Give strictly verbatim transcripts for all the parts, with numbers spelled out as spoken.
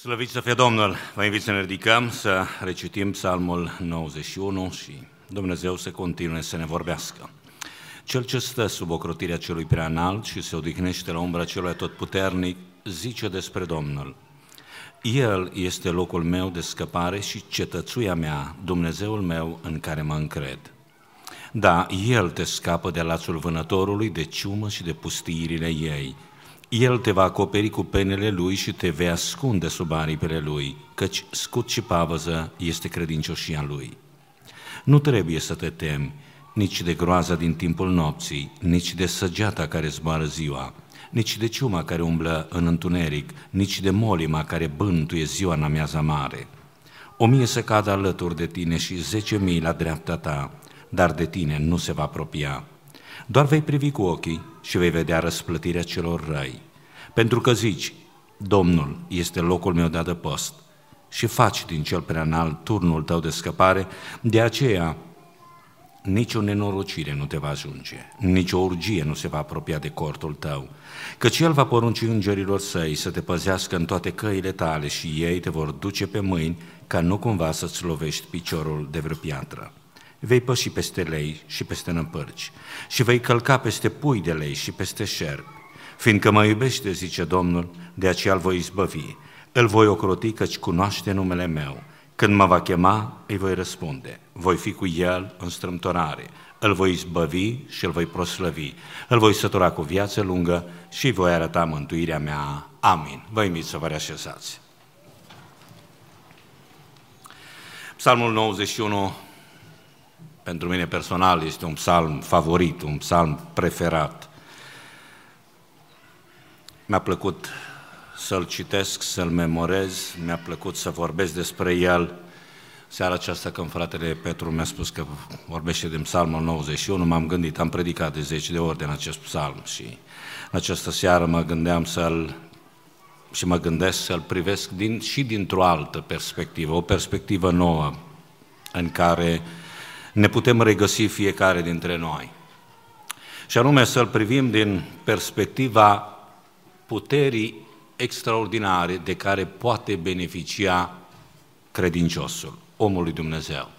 Slăviți să fie Domnul! Vă invit să ne ridicăm, să recitim Psalmul nouăzeci și unu și Dumnezeu să continue să ne vorbească. Cel ce stă sub ocrotirea celui prea înalt și se odihnește la umbra celui atotputernic, zice despre Domnul: El este locul meu de scăpare și cetățuia mea, Dumnezeul meu în care mă încred. Da, El te scapă de lațul vânătorului, de ciumă și de pustiirile ei. El te va acoperi cu penele Lui și te vei ascunde sub aripile Lui, căci scut și pavăză este credincioșia Lui. Nu trebuie să te temi nici de groaza din timpul nopții, nici de săgeata care zboară ziua, nici de ciuma care umblă în întuneric, nici de molima care bântuie ziua în amiaza mare. O mie se cadă alături de tine și zece mii la dreapta ta, dar de tine nu se va apropia. Doar vei privi cu ochii și vei vedea răsplătirea celor răi. Pentru că zici: Domnul este locul meu de adăpost, și faci din cel prea înalt turnul tău de scăpare, de aceea nici o nenorocire nu te va ajunge, nici o urgie nu se va apropia de cortul tău, căci El va porunci îngerilor săi să te păzească în toate căile tale și ei te vor duce pe mâini ca nu cumva să-ți lovești piciorul de vreo piatră. Vei păși peste lei și peste năpârci și vei călca peste pui de lei și peste șerpi. Fiindcă mă iubește, zice Domnul, de aceea îl voi izbăvi, îl voi ocroti căci cunoaște numele meu. Când mă va chema, îi voi răspunde, voi fi cu el în strâmtorare, îl voi izbăvi și îl voi proslăvi, îl voi sătura cu viață lungă și îi voi arăta mântuirea mea. Amin. Vă invit să vă reașezați. Psalmul nouăzeci și unu, pentru mine personal, este un psalm favorit, un psalm preferat. Mi-a plăcut să-l citesc, să-l memorez, mi-a plăcut să vorbesc despre el. Seara aceasta, când fratele Petru mi-a spus că vorbește din Psalmul nouăzeci și unu, m-am gândit, am predicat de zece de ori din acest psalm și în această seară mă gândeam să-l, și mă gândesc să-l privesc din, și dintr-o altă perspectivă, o perspectivă nouă în care ne putem regăsi fiecare dintre noi. Și anume să-l privim din perspectiva puterii extraordinare de care poate beneficia credinciosul, omul lui Dumnezeu.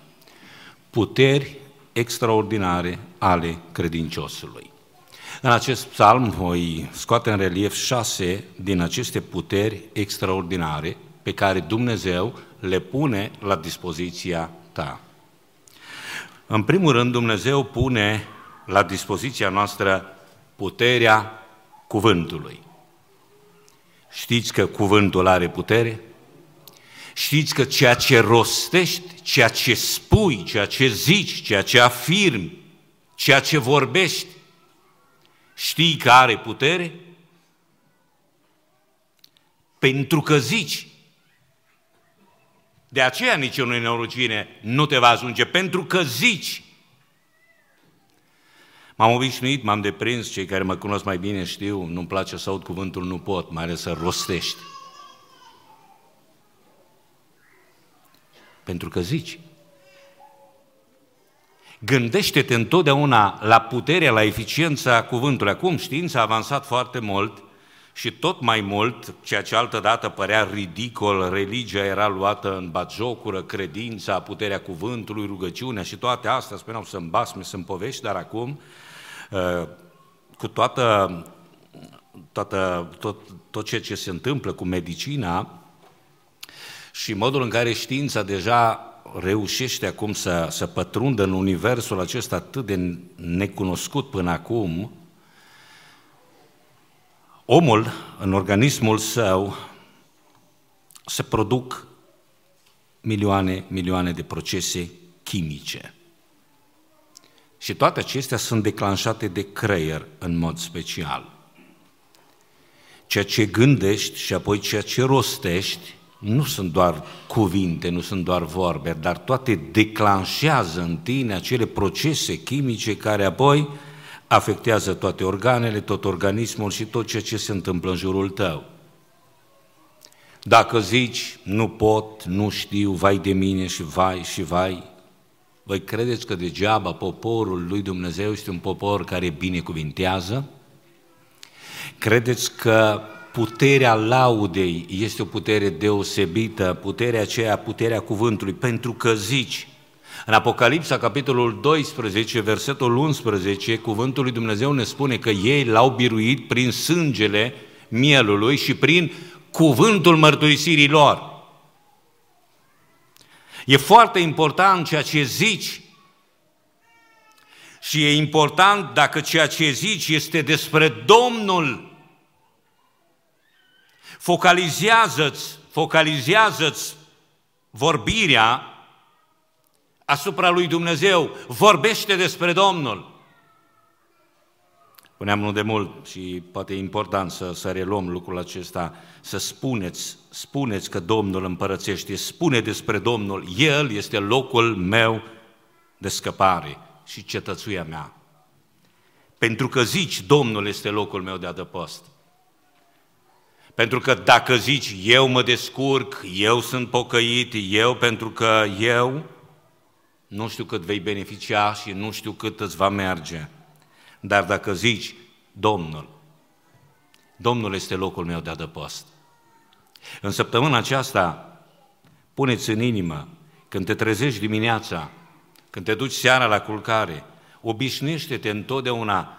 Puteri extraordinare ale credinciosului. În acest psalm voi scoate în relief șase din aceste puteri extraordinare pe care Dumnezeu le pune la dispoziția ta. În primul rând, Dumnezeu pune la dispoziția noastră puterea cuvântului. Știți că cuvântul are putere? Știți că ceea ce rostești, ceea ce spui, ceea ce zici, ceea ce afirmi, ceea ce vorbești, știi că are putere? Pentru că zici. De aceea nici o nenorocire nu te va ajunge, pentru că zici. M-am obișnuit, m-am deprins, cei care mă cunosc mai bine știu, nu-mi place să aud cuvântul nu pot, mai ales să rostești. Pentru că zici. Gândește-te întotdeauna la puterea, la eficiența cuvântului. Acum știința a avansat foarte mult și tot mai mult, ceea ce altădată părea ridicol, religia era luată în batjocură, credința, puterea cuvântului, rugăciunea și toate astea, spuneau să-mi basme, să-mi povești, dar acum, cu toată, toată, tot, tot ceea ce se întâmplă cu medicina și modul în care știința deja reușește acum să, să pătrundă în universul acesta atât de necunoscut până acum, omul, în organismul său, se produc milioane, milioane de procese chimice. Și toate acestea sunt declanșate de creier, în mod special. Ceea ce gândești și apoi ceea ce rostești, nu sunt doar cuvinte, nu sunt doar vorbe, dar toate declanșează în tine acele procese chimice care apoi afectează toate organele, tot organismul și tot ceea ce se întâmplă în jurul tău. Dacă zici, nu pot, nu știu, vai de mine și vai și vai, voi credeți că degeaba poporul lui Dumnezeu este un popor care binecuvintează? Credeți că puterea laudei este o putere deosebită, puterea aceea, puterea cuvântului, pentru că zici. În Apocalipsa, capitolul doisprezece, versetul unsprezece, cuvântul lui Dumnezeu ne spune că ei l-au biruit prin sângele mielului și prin cuvântul mărturisirii lor. E foarte important ceea ce zici și e important dacă ceea ce zici este despre Domnul. Focalizează-ți, focalizează-ți vorbirea asupra lui Dumnezeu, vorbește despre Domnul. Puneam nu de mult și poate e important să, să reluăm lucrul acesta, să spuneți, spuneți că Domnul împărățește, spune despre Domnul, El este locul meu de scăpare și cetățuia mea. Pentru că zici, Domnul este locul meu de adăpost. Pentru că dacă zici, eu mă descurc, eu sunt pocăit, eu pentru că eu, nu știu cât vei beneficia și nu știu cât îți va merge. Dar dacă zici, Domnul, Domnul este locul meu de adăpost. În săptămâna aceasta, puneți în inimă, când te trezești dimineața, când te duci seara la culcare, obișnuiește-te întotdeauna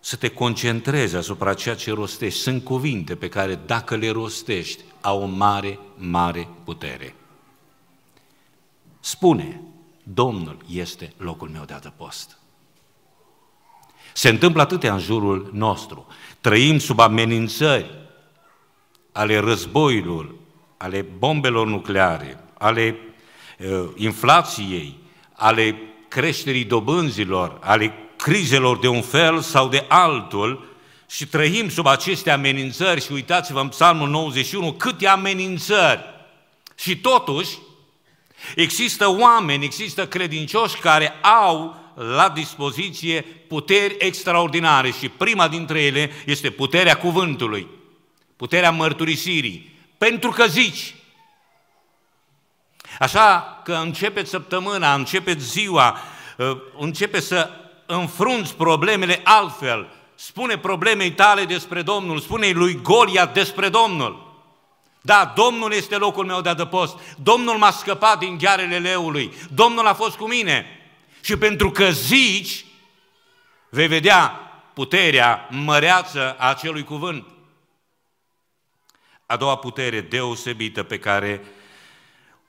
să te concentrezi asupra ceea ce rostești. Sunt cuvinte pe care, dacă le rostești, au o mare, mare putere. Spune, Domnul este locul meu de adăpost. Se întâmplă atâtea în jurul nostru. Trăim sub amenințări ale războiilor, ale bombelor nucleare, ale uh, inflației, ale creșterii dobânzilor, ale crizelor de un fel sau de altul și trăim sub aceste amenințări și uitați-vă în Psalmul nouăzeci și unu câte amenințări. Și totuși există oameni, există credincioși care au la dispoziție puteri extraordinare și prima dintre ele este puterea cuvântului, puterea mărturisirii, pentru că zici. Așa că începeți săptămâna, începeți ziua, începeți să înfrunți problemele altfel. Spune problemei tale despre Domnul, spune-i lui Golia despre Domnul. Da, Domnul este locul meu de adăpost, Domnul m-a scăpat din ghearele leului, Domnul a fost cu mine. Și pentru că zici, vei vedea puterea măreață a acelui cuvânt. A doua putere deosebită pe care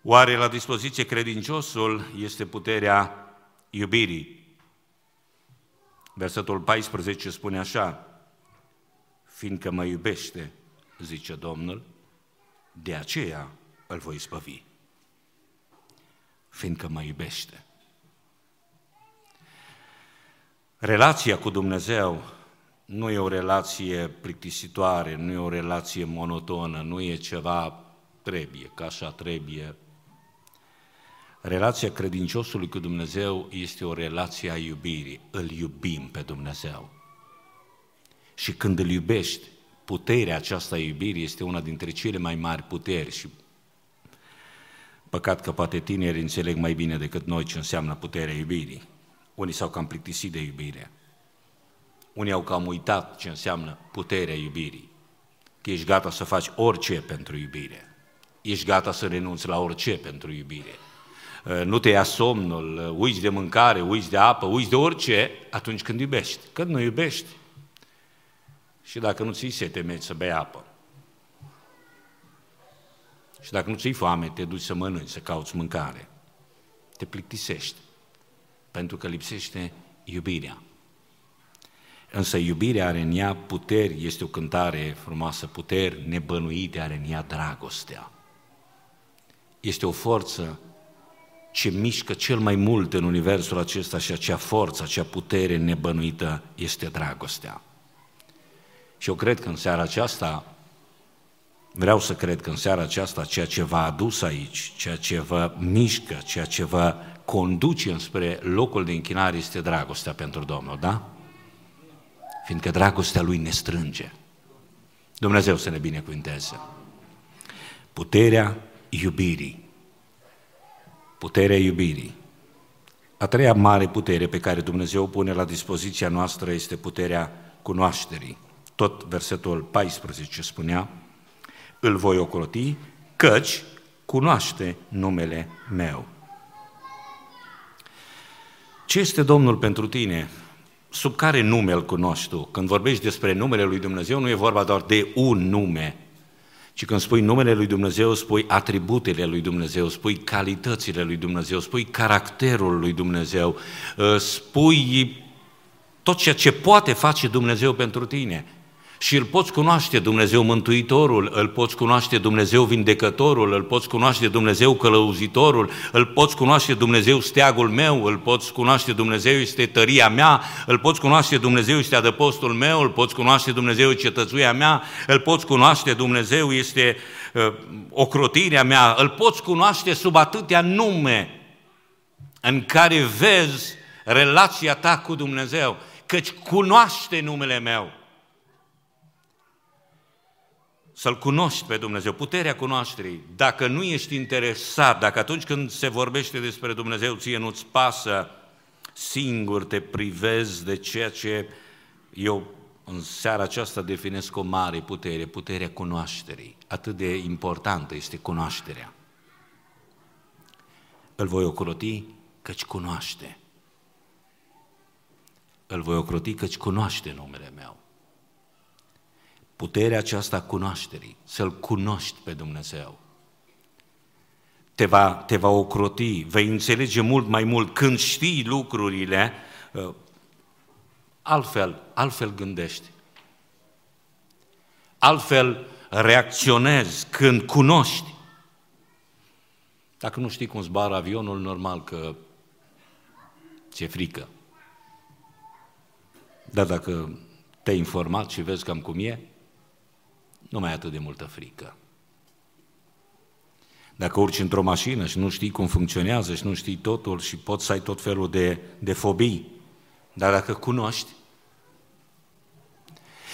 o are la dispoziție credinciosul este puterea iubirii. Versetul paisprezece spune așa, fiindcă mă iubește, zice Domnul, de aceea îl voi izbăvi, fiindcă mă iubește. Relația cu Dumnezeu nu e o relație plictisitoare, nu e o relație monotonă, nu e ceva trebuie, că așa trebuie. Relația credinciosului cu Dumnezeu este o relație a iubirii. Îl iubim pe Dumnezeu. Și când îl iubești, puterea aceasta a iubirii este una dintre cele mai mari puteri și păcat că poate tinerii înțeleg mai bine decât noi ce înseamnă puterea iubirii. Unii s-au cam plictisit de iubire. Unii au cam uitat ce înseamnă puterea iubirii. Că ești gata să faci orice pentru iubire. Ești gata să renunți la orice pentru iubire. Nu te ia somnul, uiți de mâncare, uiți de apă, uiți de orice atunci când iubești. Când nu iubești. Și dacă nu ți-i sete, mergi să bei apă. Și dacă nu ți-i foame, te duci să mănânci, să cauți mâncare. Te plictisești. Pentru că lipsește iubirea. Însă iubirea are în ea puteri, este o cântare frumoasă, puteri nebănuite are în ea dragostea. Este o forță ce mișcă cel mai mult în universul acesta și acea forță, acea putere nebănuită este dragostea. Și eu cred că în seara aceasta, vreau să cred că în seara aceasta ceea ce v-a adus aici, ceea ce vă mișcă, ceea ce vă conduce înspre locul de închinare este dragostea pentru Domnul, da? Fiindcă dragostea Lui ne strânge. Dumnezeu să ne binecuvânteze. Puterea iubirii. Puterea iubirii. A treia mare putere pe care Dumnezeu o pune la dispoziția noastră este puterea cunoașterii. Tot versetul paisprezece spunea, îl voi ocroti, căci cunoaște numele meu. Ce este Domnul pentru tine? Sub care nume îl cunoști tu? Când vorbești despre numele lui Dumnezeu, nu e vorba doar de un nume, ci când spui numele lui Dumnezeu, spui atributele lui Dumnezeu, spui calitățile lui Dumnezeu, spui caracterul lui Dumnezeu, spui tot ceea ce poate face Dumnezeu pentru tine. Și îl poți cunoaște Dumnezeu Mântuitorul, îl poți cunoaște Dumnezeu Vindecătorul, îl poți cunoaște Dumnezeu Călăuzitorul, îl poți cunoaște Dumnezeu Steagul meu, îl poți cunoaște Dumnezeu este tăria mea, îl poți cunoaște Dumnezeu este adăpostul meu, îl poți cunoaște Dumnezeu cetățuia mea, îl poți cunoaște Dumnezeu este uh, ocrotirea mea, îl poți cunoaște sub atâtea nume în care vezi relația ta cu Dumnezeu, căci cunoaște numele meu. Să-L cunoști pe Dumnezeu, puterea cunoașterii. Dacă nu ești interesat, dacă atunci când se vorbește despre Dumnezeu, ție nu-ți pasă, singur te privezi de ceea ce eu în seara aceasta definesc o mare putere, puterea cunoașterii. Atât de importantă este cunoașterea. Îl voi ocroti căci cunoaște. Îl voi ocroti căci cunoaște numele meu. Puterea aceasta cunoașterii, să-L cunoști pe Dumnezeu. Te va, te va ocroti, vei înțelege mult mai mult când știi lucrurile, altfel, altfel gândești. Altfel reacționezi când cunoști. Dacă nu știi cum zboară avionul, normal că ți-e frică. Dar dacă te-ai informat și vezi cam cum e, nu mai ai atât de multă frică. Dacă urci într-o mașină și nu știi cum funcționează și nu știi totul și poți să ai tot felul de, de fobii, dar dacă cunoști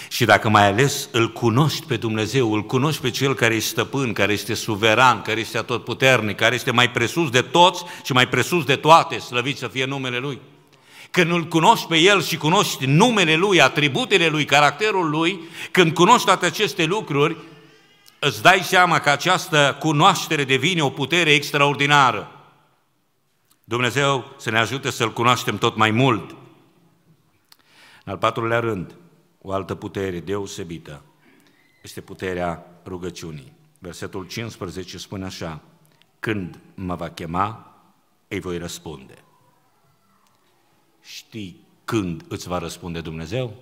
și dacă mai ales îl cunoști pe Dumnezeu, îl cunoști pe Cel care este stăpân, care este suveran, care este atotputernic, care este mai presus de toți și mai presus de toate, slăvit să fie numele Lui. Când îl cunoști pe El și cunoști numele Lui, atributele Lui, caracterul Lui, când cunoști toate aceste lucruri, îți dai seama că această cunoaștere devine o putere extraordinară. Dumnezeu să ne ajute să-L cunoaștem tot mai mult. În al patrulea rând, o altă putere deosebită este puterea rugăciunii. Versetul cincisprezece spune așa, când mă va chema, îi voi răspunde. Știi când îți va răspunde Dumnezeu?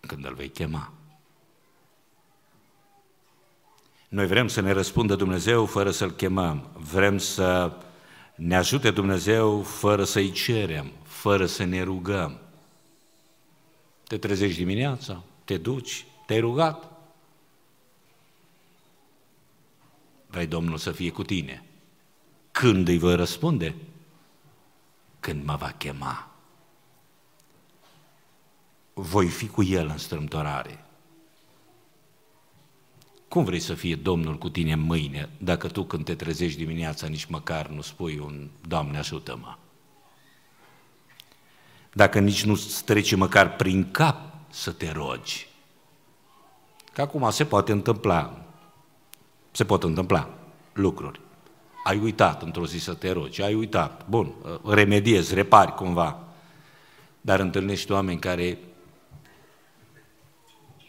Când îl vei chema. Noi vrem să ne răspundă Dumnezeu fără să-L chemăm, vrem să ne ajute Dumnezeu fără să-I cerem, fără să ne rugăm. Te trezești dimineața, te duci, te-ai rugat. Vrei Domnul să fie cu tine. Când îi voi răspunde? Când mă va chema, voi fi cu El în strâmtorare. Cum vrei să fie Domnul cu tine mâine, dacă tu când te trezești dimineața nici măcar nu spui un Doamne ajută-mă? Dacă nici nu-ți trece măcar prin cap să te rogi. Că acum se poate întâmpla, se pot întâmpla lucruri. Ai uitat într-o zi să te rogi, ai uitat, bun, remediezi, repari cumva, dar întâlnești oameni care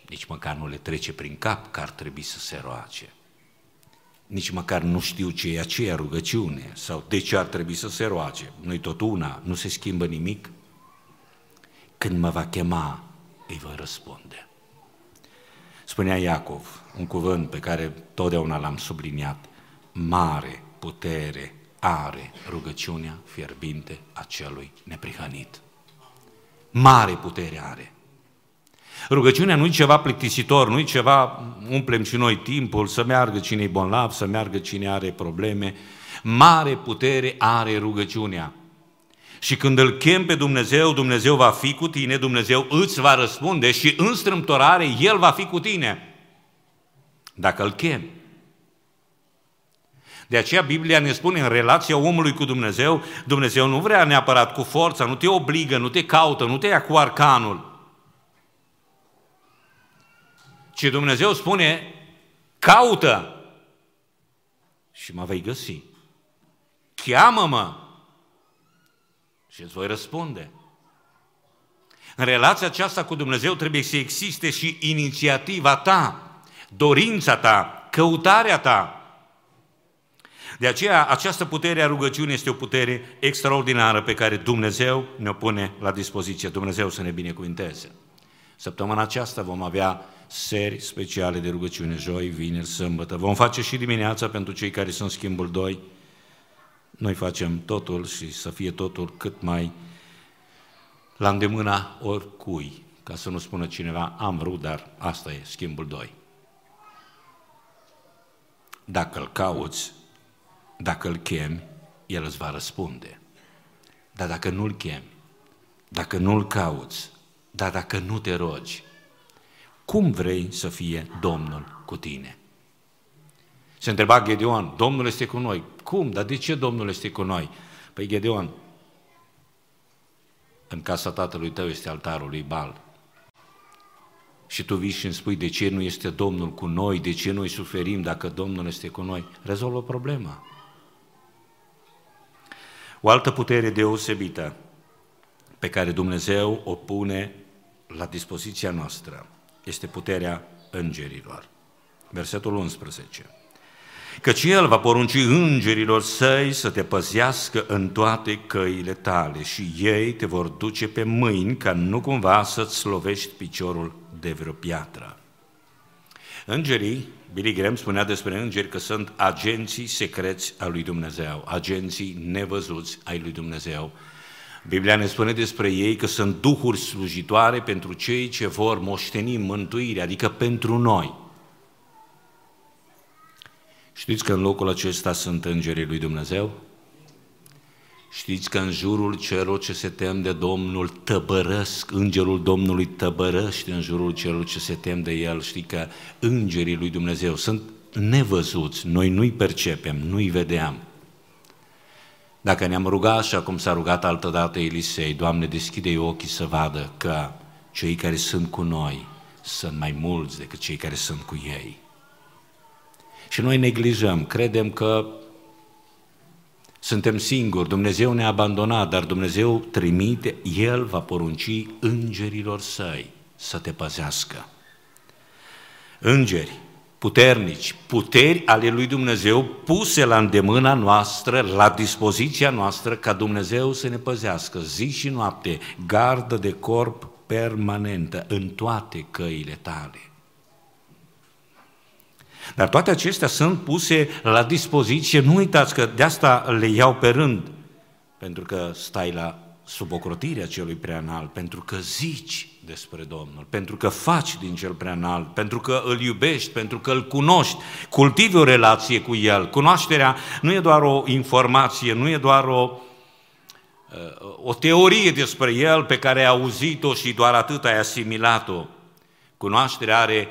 nici măcar nu le trece prin cap că ar trebui să se roage, nici măcar nu știu ce e aceea rugăciune sau de ce ar trebui să se roage, nu-i tot una, nu se schimbă nimic. Când mă va chema, îi voi răspunde. Spunea Iacov, un cuvânt pe care totdeauna l-am subliniat, mare putere are rugăciunea fierbinte a celui neprihănit. Mare putere are. Rugăciunea nu-i ceva plictisitor, nu-i ceva, umplem și noi timpul, să meargă cine e bolnav, să meargă cine are probleme. Mare putere are rugăciunea. Și când îl chem pe Dumnezeu, Dumnezeu va fi cu tine, Dumnezeu îți va răspunde și în strâmtorare El va fi cu tine. Dacă îl chem. De aceea Biblia ne spune în relația omului cu Dumnezeu, Dumnezeu nu vrea neapărat cu forța, nu te obligă, nu te caută, nu te ia cu arcanul, Ci Dumnezeu spune, caută și mă vei găsi. Cheamă-mă și îți voi răspunde. În relația aceasta cu Dumnezeu trebuie să existe și inițiativa ta, dorința ta, căutarea ta. De aceea, această putere a rugăciunii este o putere extraordinară pe care Dumnezeu ne-o pune la dispoziție. Dumnezeu să ne binecuvinteze. Săptămâna aceasta vom avea seri speciale de rugăciune, joi, vineri, sâmbătă. Vom face și dimineața pentru cei care sunt schimbul doi. Noi facem totul și să fie totul cât mai la îndemâna oricui, ca să nu spună cineva, am vrut, dar asta e schimbul doi. Dacă îl cauți, dacă îl chemi, el îți va răspunde. Dar dacă nu-l chemi, dacă nu-l cauți, dar dacă nu te rogi, cum vrei să fie Domnul cu tine? Se întreba Gedeon, Domnul este cu noi. Cum? Dar de ce Domnul este cu noi? Păi Gedeon, în casa tatălui tău este altarul lui Baal. Și tu vii și îmi spui, de ce nu este Domnul cu noi? De ce noi suferim dacă Domnul este cu noi? Rezolvă problema. O altă putere deosebită pe care Dumnezeu o pune la dispoziția noastră este puterea îngerilor. Versetul unsprezece. Căci El va porunci îngerilor săi să te păzească în toate căile tale și ei te vor duce pe mâini ca nu cumva să-ți slovești piciorul de vreo piatră. Îngerii, Billy Graham spunea despre îngeri că sunt agenții secreți ai lui Dumnezeu, agenții nevăzuți ai lui Dumnezeu. Biblia ne spune despre ei că sunt duhuri slujitoare pentru cei ce vor moșteni mântuirea, adică pentru noi. Știți că în locul acesta sunt îngerii lui Dumnezeu? Știți că în jurul celor ce se tem de Domnul tăbărăsc, îngerul Domnului tăbărăște în jurul celor ce se tem de El. Știți că îngerii lui Dumnezeu sunt nevăzuți, noi nu-i percepem, nu-i vedeam. Dacă ne-am rugat așa cum s-a rugat altădată Elisei, Doamne, deschide-i ochii să vadă că cei care sunt cu noi sunt mai mulți decât cei care sunt cu ei. Și noi neglijăm, credem că suntem singuri, Dumnezeu ne-a abandonat, dar Dumnezeu trimite, El va porunci îngerilor săi să te păzească. Îngeri puternici, puteri ale lui Dumnezeu puse la îndemâna noastră, la dispoziția noastră, ca Dumnezeu să ne păzească zi și noapte, gardă de corp permanentă în toate căile tale. Dar toate acestea sunt puse la dispoziție, nu uitați că de asta le iau pe rând, pentru că stai la subocrotirea celui preanalt, pentru că zici despre Domnul, pentru că faci din cel preanalt, pentru că îl iubești, pentru că îl cunoști, cultivi o relație cu el. Cunoașterea nu e doar o informație, nu e doar o, o teorie despre el pe care ai auzit-o și doar atât ai asimilat-o. Cunoașterea are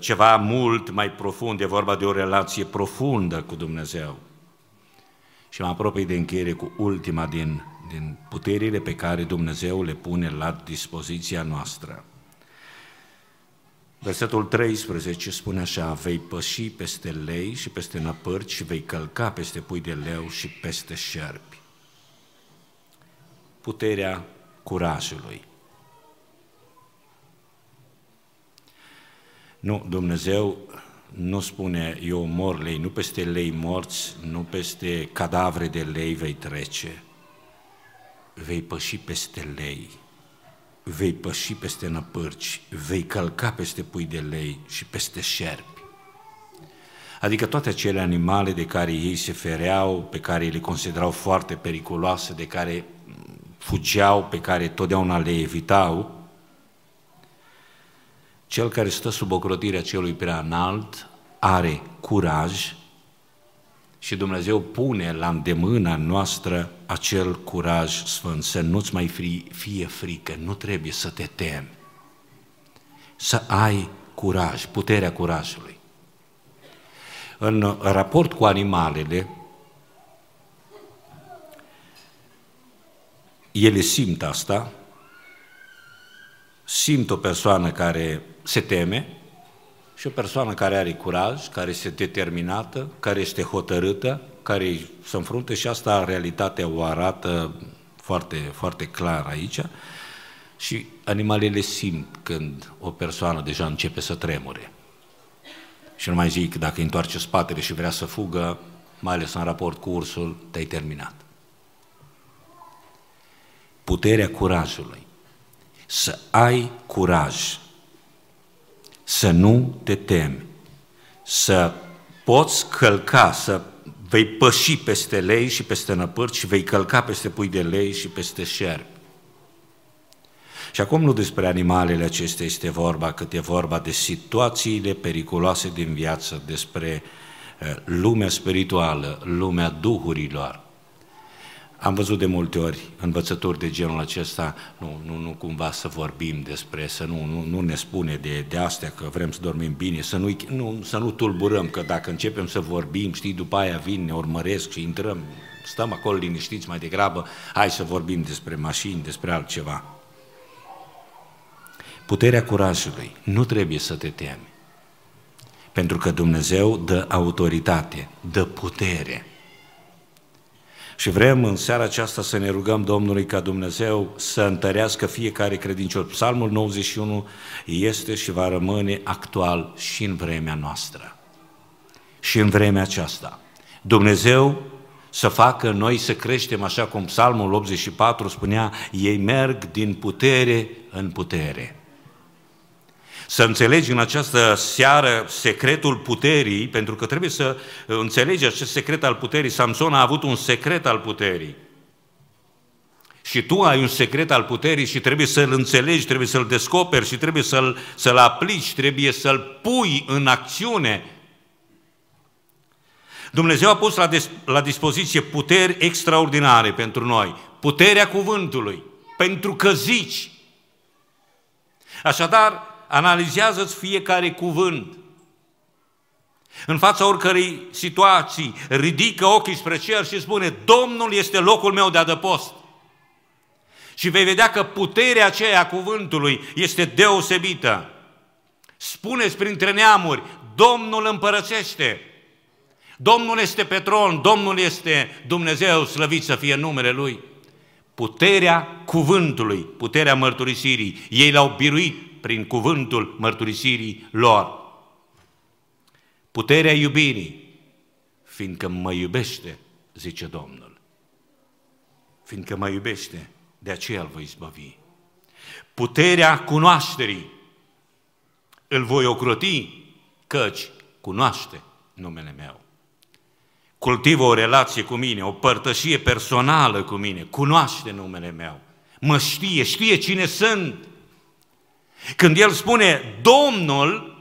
ceva mult mai profund, e vorba de o relație profundă cu Dumnezeu. Și mă apropii de încheiere cu ultima din, din puterile pe care Dumnezeu le pune la dispoziția noastră. Versetul treisprezece spune așa, vei păși peste lei și peste năpârci și vei călca peste pui de leu și peste șerpi. Puterea curajului. Nu, Dumnezeu nu spune, eu mor lei, nu peste lei morți, nu peste cadavre de lei vei trece. Vei păși peste lei, vei păși peste năpârci, vei călca peste pui de lei și peste șerpi. Adică toate acele animale de care ei se fereau, pe care le considerau foarte periculoase, de care fugeau, pe care totdeauna le evitau, cel care stă sub ocrotirea celui prea înalt are curaj și Dumnezeu pune la îndemâna noastră acel curaj sfânt, să nu-ți mai fie frică, nu trebuie să te temi, să ai curaj, puterea curajului. În raport cu animalele, ele simt asta, simt o persoană care se teme Și o persoană care are curaj, care este determinată, care este hotărâtă, care se înfrunte, și asta realitatea o arată foarte, foarte clar aici. Și animalele simt când o persoană deja începe să tremure. Și nu mai zic, dacă întoarce spatele și vrea să fugă, mai ales în raport cu ursul, te-ai terminat. Puterea curajului. Să ai curaj. Să nu te temi. Să poți călca, să vei păși peste lei și peste năpârci și vei călca peste pui de lei și peste șerpi. Și acum nu despre animalele acestea este vorba, cât e vorba de situațiile periculoase din viață, despre lumea spirituală, lumea duhurilor. Am văzut de multe ori învățături de genul acesta, nu, nu, nu cumva să vorbim despre, să nu, nu, nu ne spune de, de astea că vrem să dormim bine, să nu, nu, să nu tulburăm, că dacă începem să vorbim, știi, după aia vin, ne urmăresc și intrăm, stăm acolo liniștiți mai degrabă, hai să vorbim despre mașini, despre altceva. Puterea curajului, nu trebuie să te temi, pentru că Dumnezeu dă autoritate, dă putere. Și vrem în seara aceasta să ne rugăm Domnului ca Dumnezeu să întărească fiecare credincios. Psalmul nouăzeci și unu este și va rămâne actual și în vremea noastră. Și în vremea aceasta. Dumnezeu să facă noi să creștem, așa cum Psalmul optzeci și patru spunea, ei merg din putere în putere. Să înțelegi în această seară secretul puterii, pentru că trebuie să înțelegi acest secret al puterii. Samson a avut un secret al puterii. Și tu ai un secret al puterii și trebuie să-l înțelegi, trebuie să-l descoperi și trebuie să-l, să-l aplici, trebuie să-l pui în acțiune. Dumnezeu a pus la, des, la dispoziție puteri extraordinare pentru noi. Puterea cuvântului, pentru că zici. Așadar, analizează-ți fiecare cuvânt. În fața oricărei situații, ridică ochii spre cer și spune, Domnul este locul meu de adăpost. Și vei vedea că puterea aceea a cuvântului este deosebită. Spune-ți printre neamuri, Domnul împărățește. Domnul este pe tron, Domnul este Dumnezeu, slăvit să fie numele Lui. Puterea cuvântului, puterea mărturisirii, ei l-au biruit prin cuvântul mărturisirii lor. Puterea iubirii, fiindcă mă iubește, zice Domnul. Fiindcă mă iubește, de aceea îl voi izbăvi. Puterea cunoașterii, îl voi ocroti, căci cunoaște numele meu. Cultivă o relație cu mine, o părtășie personală cu mine, cunoaște numele meu, mă știe, știe cine sunt. Când el spune Domnul,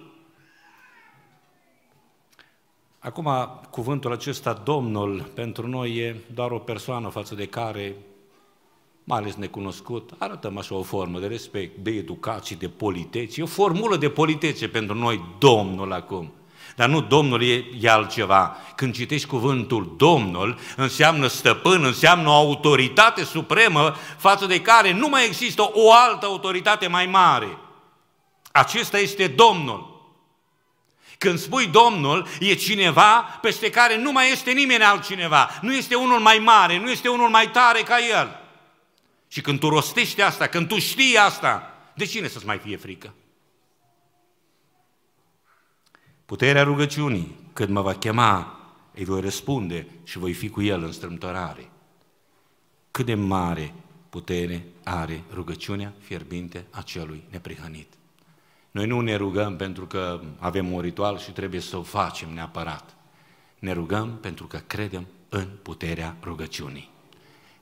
acum cuvântul acesta Domnul pentru noi e doar o persoană față de care, mai ales necunoscut, arătăm așa o formă de respect, de educație, de politețe, o formulă de politețe pentru noi Domnul acum. Dar nu Domnul e, e altceva. Când citești cuvântul Domnul, înseamnă stăpân, înseamnă o autoritate supremă față de care nu mai există o altă autoritate mai mare. Acesta este Domnul. Când spui Domnul, e cineva peste care nu mai este nimeni altcineva. Nu este unul mai mare, nu este unul mai tare ca El. Și când tu rostești asta, când tu știi asta, de cine să-ți mai fie frică? Puterea rugăciunii, când mă va chema, îi voi răspunde și voi fi cu el în strâmtorare. Cât de mare putere are rugăciunea fierbinte a celui neprihănit. Noi nu ne rugăm pentru că avem un ritual și trebuie să o facem neapărat. Ne rugăm pentru că credem în puterea rugăciunii.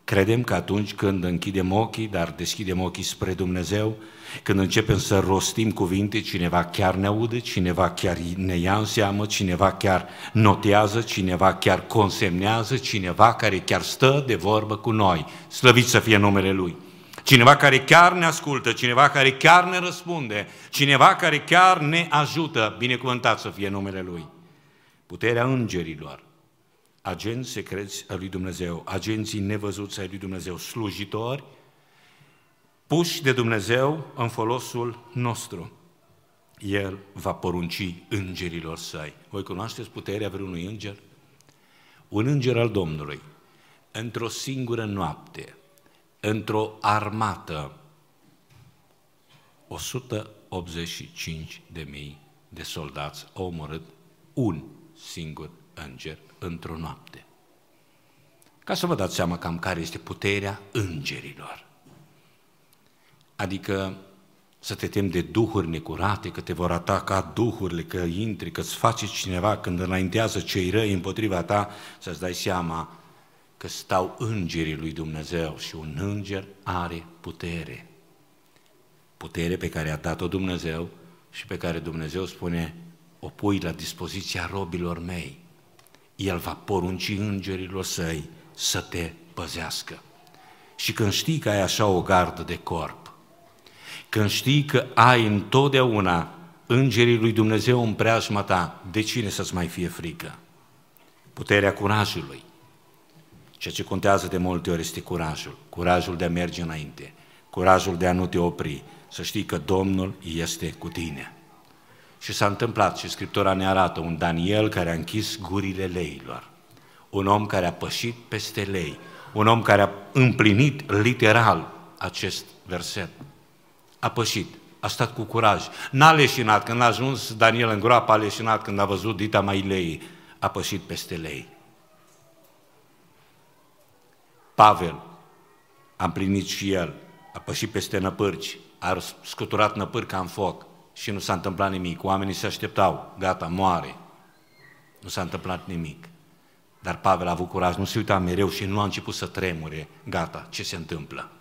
Credem că atunci când închidem ochii, dar deschidem ochii spre Dumnezeu, când începem să rostim cuvinte, cineva chiar ne aude, cineva chiar ne ia în seamă, cineva chiar notează, cineva chiar consemnează, cineva care chiar stă de vorbă cu noi, slăvit să fie numele Lui. Cineva care chiar ne ascultă, cineva care chiar ne răspunde, cineva care chiar ne ajută, binecuvântat să fie numele Lui. Puterea îngerilor. Agenți secreți al lui Dumnezeu, agenții nevăzuți ai lui Dumnezeu, slujitori puși de Dumnezeu în folosul nostru. El va porunci îngerilor săi. Voi cunoașteți puterea vreunui înger? Un înger al Domnului, într-o singură noapte, într-o armată, o sută optzeci și cinci de mii de soldați au omorât un singur înger într-o noapte. Ca să vă dați seama cam care este puterea îngerilor. Adică să te temi de duhuri necurate, că te vor ataca duhurile, că intri, că îți face cineva când înaintează cei răi împotriva ta, să-ți dai seama că stau îngerii lui Dumnezeu și un înger are putere. Putere pe care a dat-o Dumnezeu și pe care Dumnezeu spune, o pui la dispoziția robilor mei. El va porunci îngerilor săi să te păzească. Și când știi că ai așa o gardă de corp, când știi că ai întotdeauna îngerii lui Dumnezeu în preajma ta, de cine să-ți mai fie frică? Puterea curajului. Ceea ce contează de multe ori este curajul, curajul de a merge înainte, curajul de a nu te opri, să știi că Domnul este cu tine. Și s-a întâmplat, și Scriptura ne arată, un Daniel care a închis gurile leilor, un om care a pășit peste lei, un om care a împlinit literal acest verset. A pășit, a stat cu curaj, n-a leșinat, când a ajuns Daniel în groapă, a leșinat când a văzut dita mai lei, a pășit peste lei. Pavel a împlinit și el, a pășit peste năpârci, a scuturat năpârca în foc și nu s-a întâmplat nimic. Oamenii se așteptau, gata, moare. Nu s-a întâmplat nimic. Dar Pavel a avut curaj, nu se uita mereu și nu a început să tremure, gata, ce se întâmplă?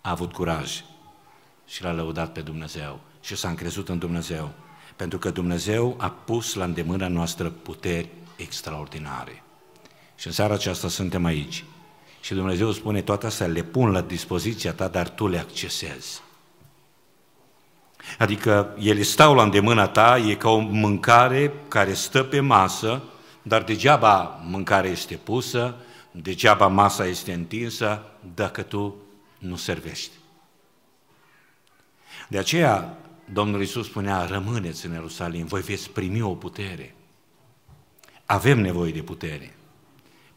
A avut curaj și l-a lăudat pe Dumnezeu și s-a încrezut în Dumnezeu, pentru că Dumnezeu a pus la îndemâna noastră puteri extraordinare. Și în seara aceasta suntem aici. Și Dumnezeu spune, toate astea le pun la dispoziția ta, dar tu le accesezi. Adică ele stau la îndemâna ta, e ca o mâncare care stă pe masă, dar degeaba mâncarea este pusă, degeaba masa este întinsă, dacă tu nu servești. De aceea Domnul Iisus spunea, rămâneți în Ierusalim, voi veți primi o putere. Avem nevoie de putere.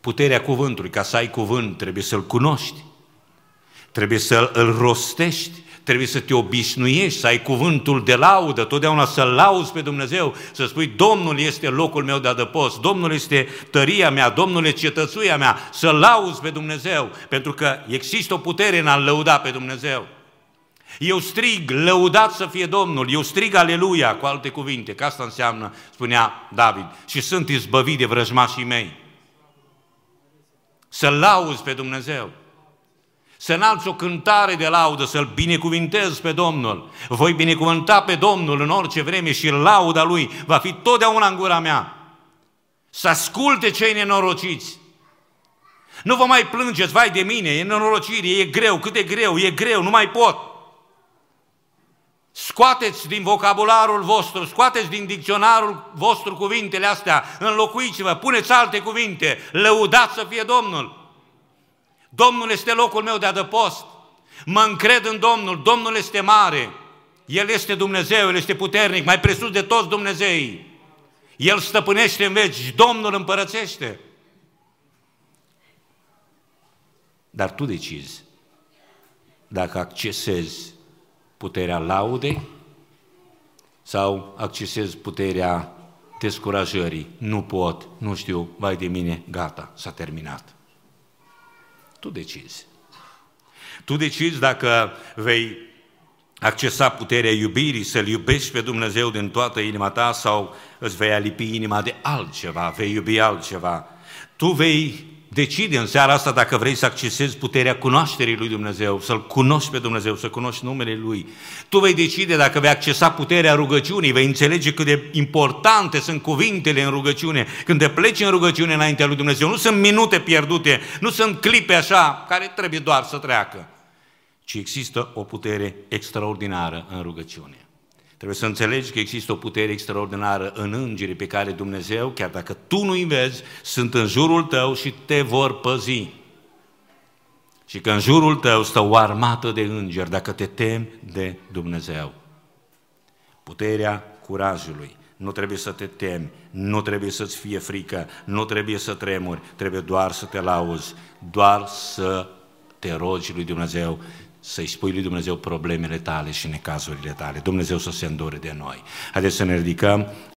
Puterea cuvântului, ca să ai cuvânt, trebuie să-l cunoști, trebuie să-l rostești, trebuie să te obișnuiești, să ai cuvântul de laudă, totdeauna să-L lauzi pe Dumnezeu, să spui, Domnul este locul meu de adăpost, Domnul este tăria mea, Domnul este cetățuia mea, să-L lauzi pe Dumnezeu, pentru că există o putere în a-L lăuda pe Dumnezeu. Eu strig, lăudat să fie Domnul, eu strig aleluia, cu alte cuvinte, că asta înseamnă, spunea David, și sunt izbăvit de vrăjmașii mei. Să-L lauzi pe Dumnezeu, să înalți o cântare de laudă, să-L binecuvintezi pe Domnul. Voi binecuvânta pe Domnul în orice vreme și lauda Lui va fi totdeauna în gura mea. Să asculte cei nenorociți. Nu vă mai plângeți, vai de mine, e nenorocire, e greu, cât de greu, e greu, nu mai pot. Scoateți din vocabularul vostru, scoateți din dicționarul vostru cuvintele astea, înlocuiți-vă, puneți alte cuvinte, lăudați să fie Domnul. Domnul este locul meu de adăpost, mă încred în Domnul, Domnul este mare, El este Dumnezeu, El este puternic, mai presus de toți Dumnezeii. El stăpânește în veci, Domnul împărățește. Dar tu decizi dacă accesezi puterea laudei sau accesezi puterea descurajării. Nu pot, nu știu, vai de mine, gata, s-a terminat. Tu decizi. Tu decizi dacă vei accesa puterea iubirii, să-L iubești pe Dumnezeu din toată inima ta sau îți vei alipi inima de altceva, vei iubi altceva. Tu vei decide în seara asta dacă vrei să accesezi puterea cunoașterii lui Dumnezeu, să-L cunoști pe Dumnezeu, să cunoști numele Lui. Tu vei decide dacă vei accesa puterea rugăciunii, vei înțelege cât de importante sunt cuvintele în rugăciune. Când te pleci în rugăciune înaintea lui Dumnezeu, nu sunt minute pierdute, nu sunt clipe așa care trebuie doar să treacă, ci există o putere extraordinară în rugăciune. Trebuie să înțelegi că există o putere extraordinară în îngerii pe care Dumnezeu, chiar dacă tu nu-i vezi, sunt în jurul tău și te vor păzi. Și că în jurul tău stă o armată de îngeri, dacă te temi de Dumnezeu. puterea curajului. Nu trebuie să te temi, nu trebuie să-ți fie frică, nu trebuie să tremuri, trebuie doar să te lauzi, doar să te rogi lui Dumnezeu, să-i spui lui Dumnezeu problemele tale și necazurile tale. Dumnezeu să se îndure de noi. Haideți să ne ridicăm,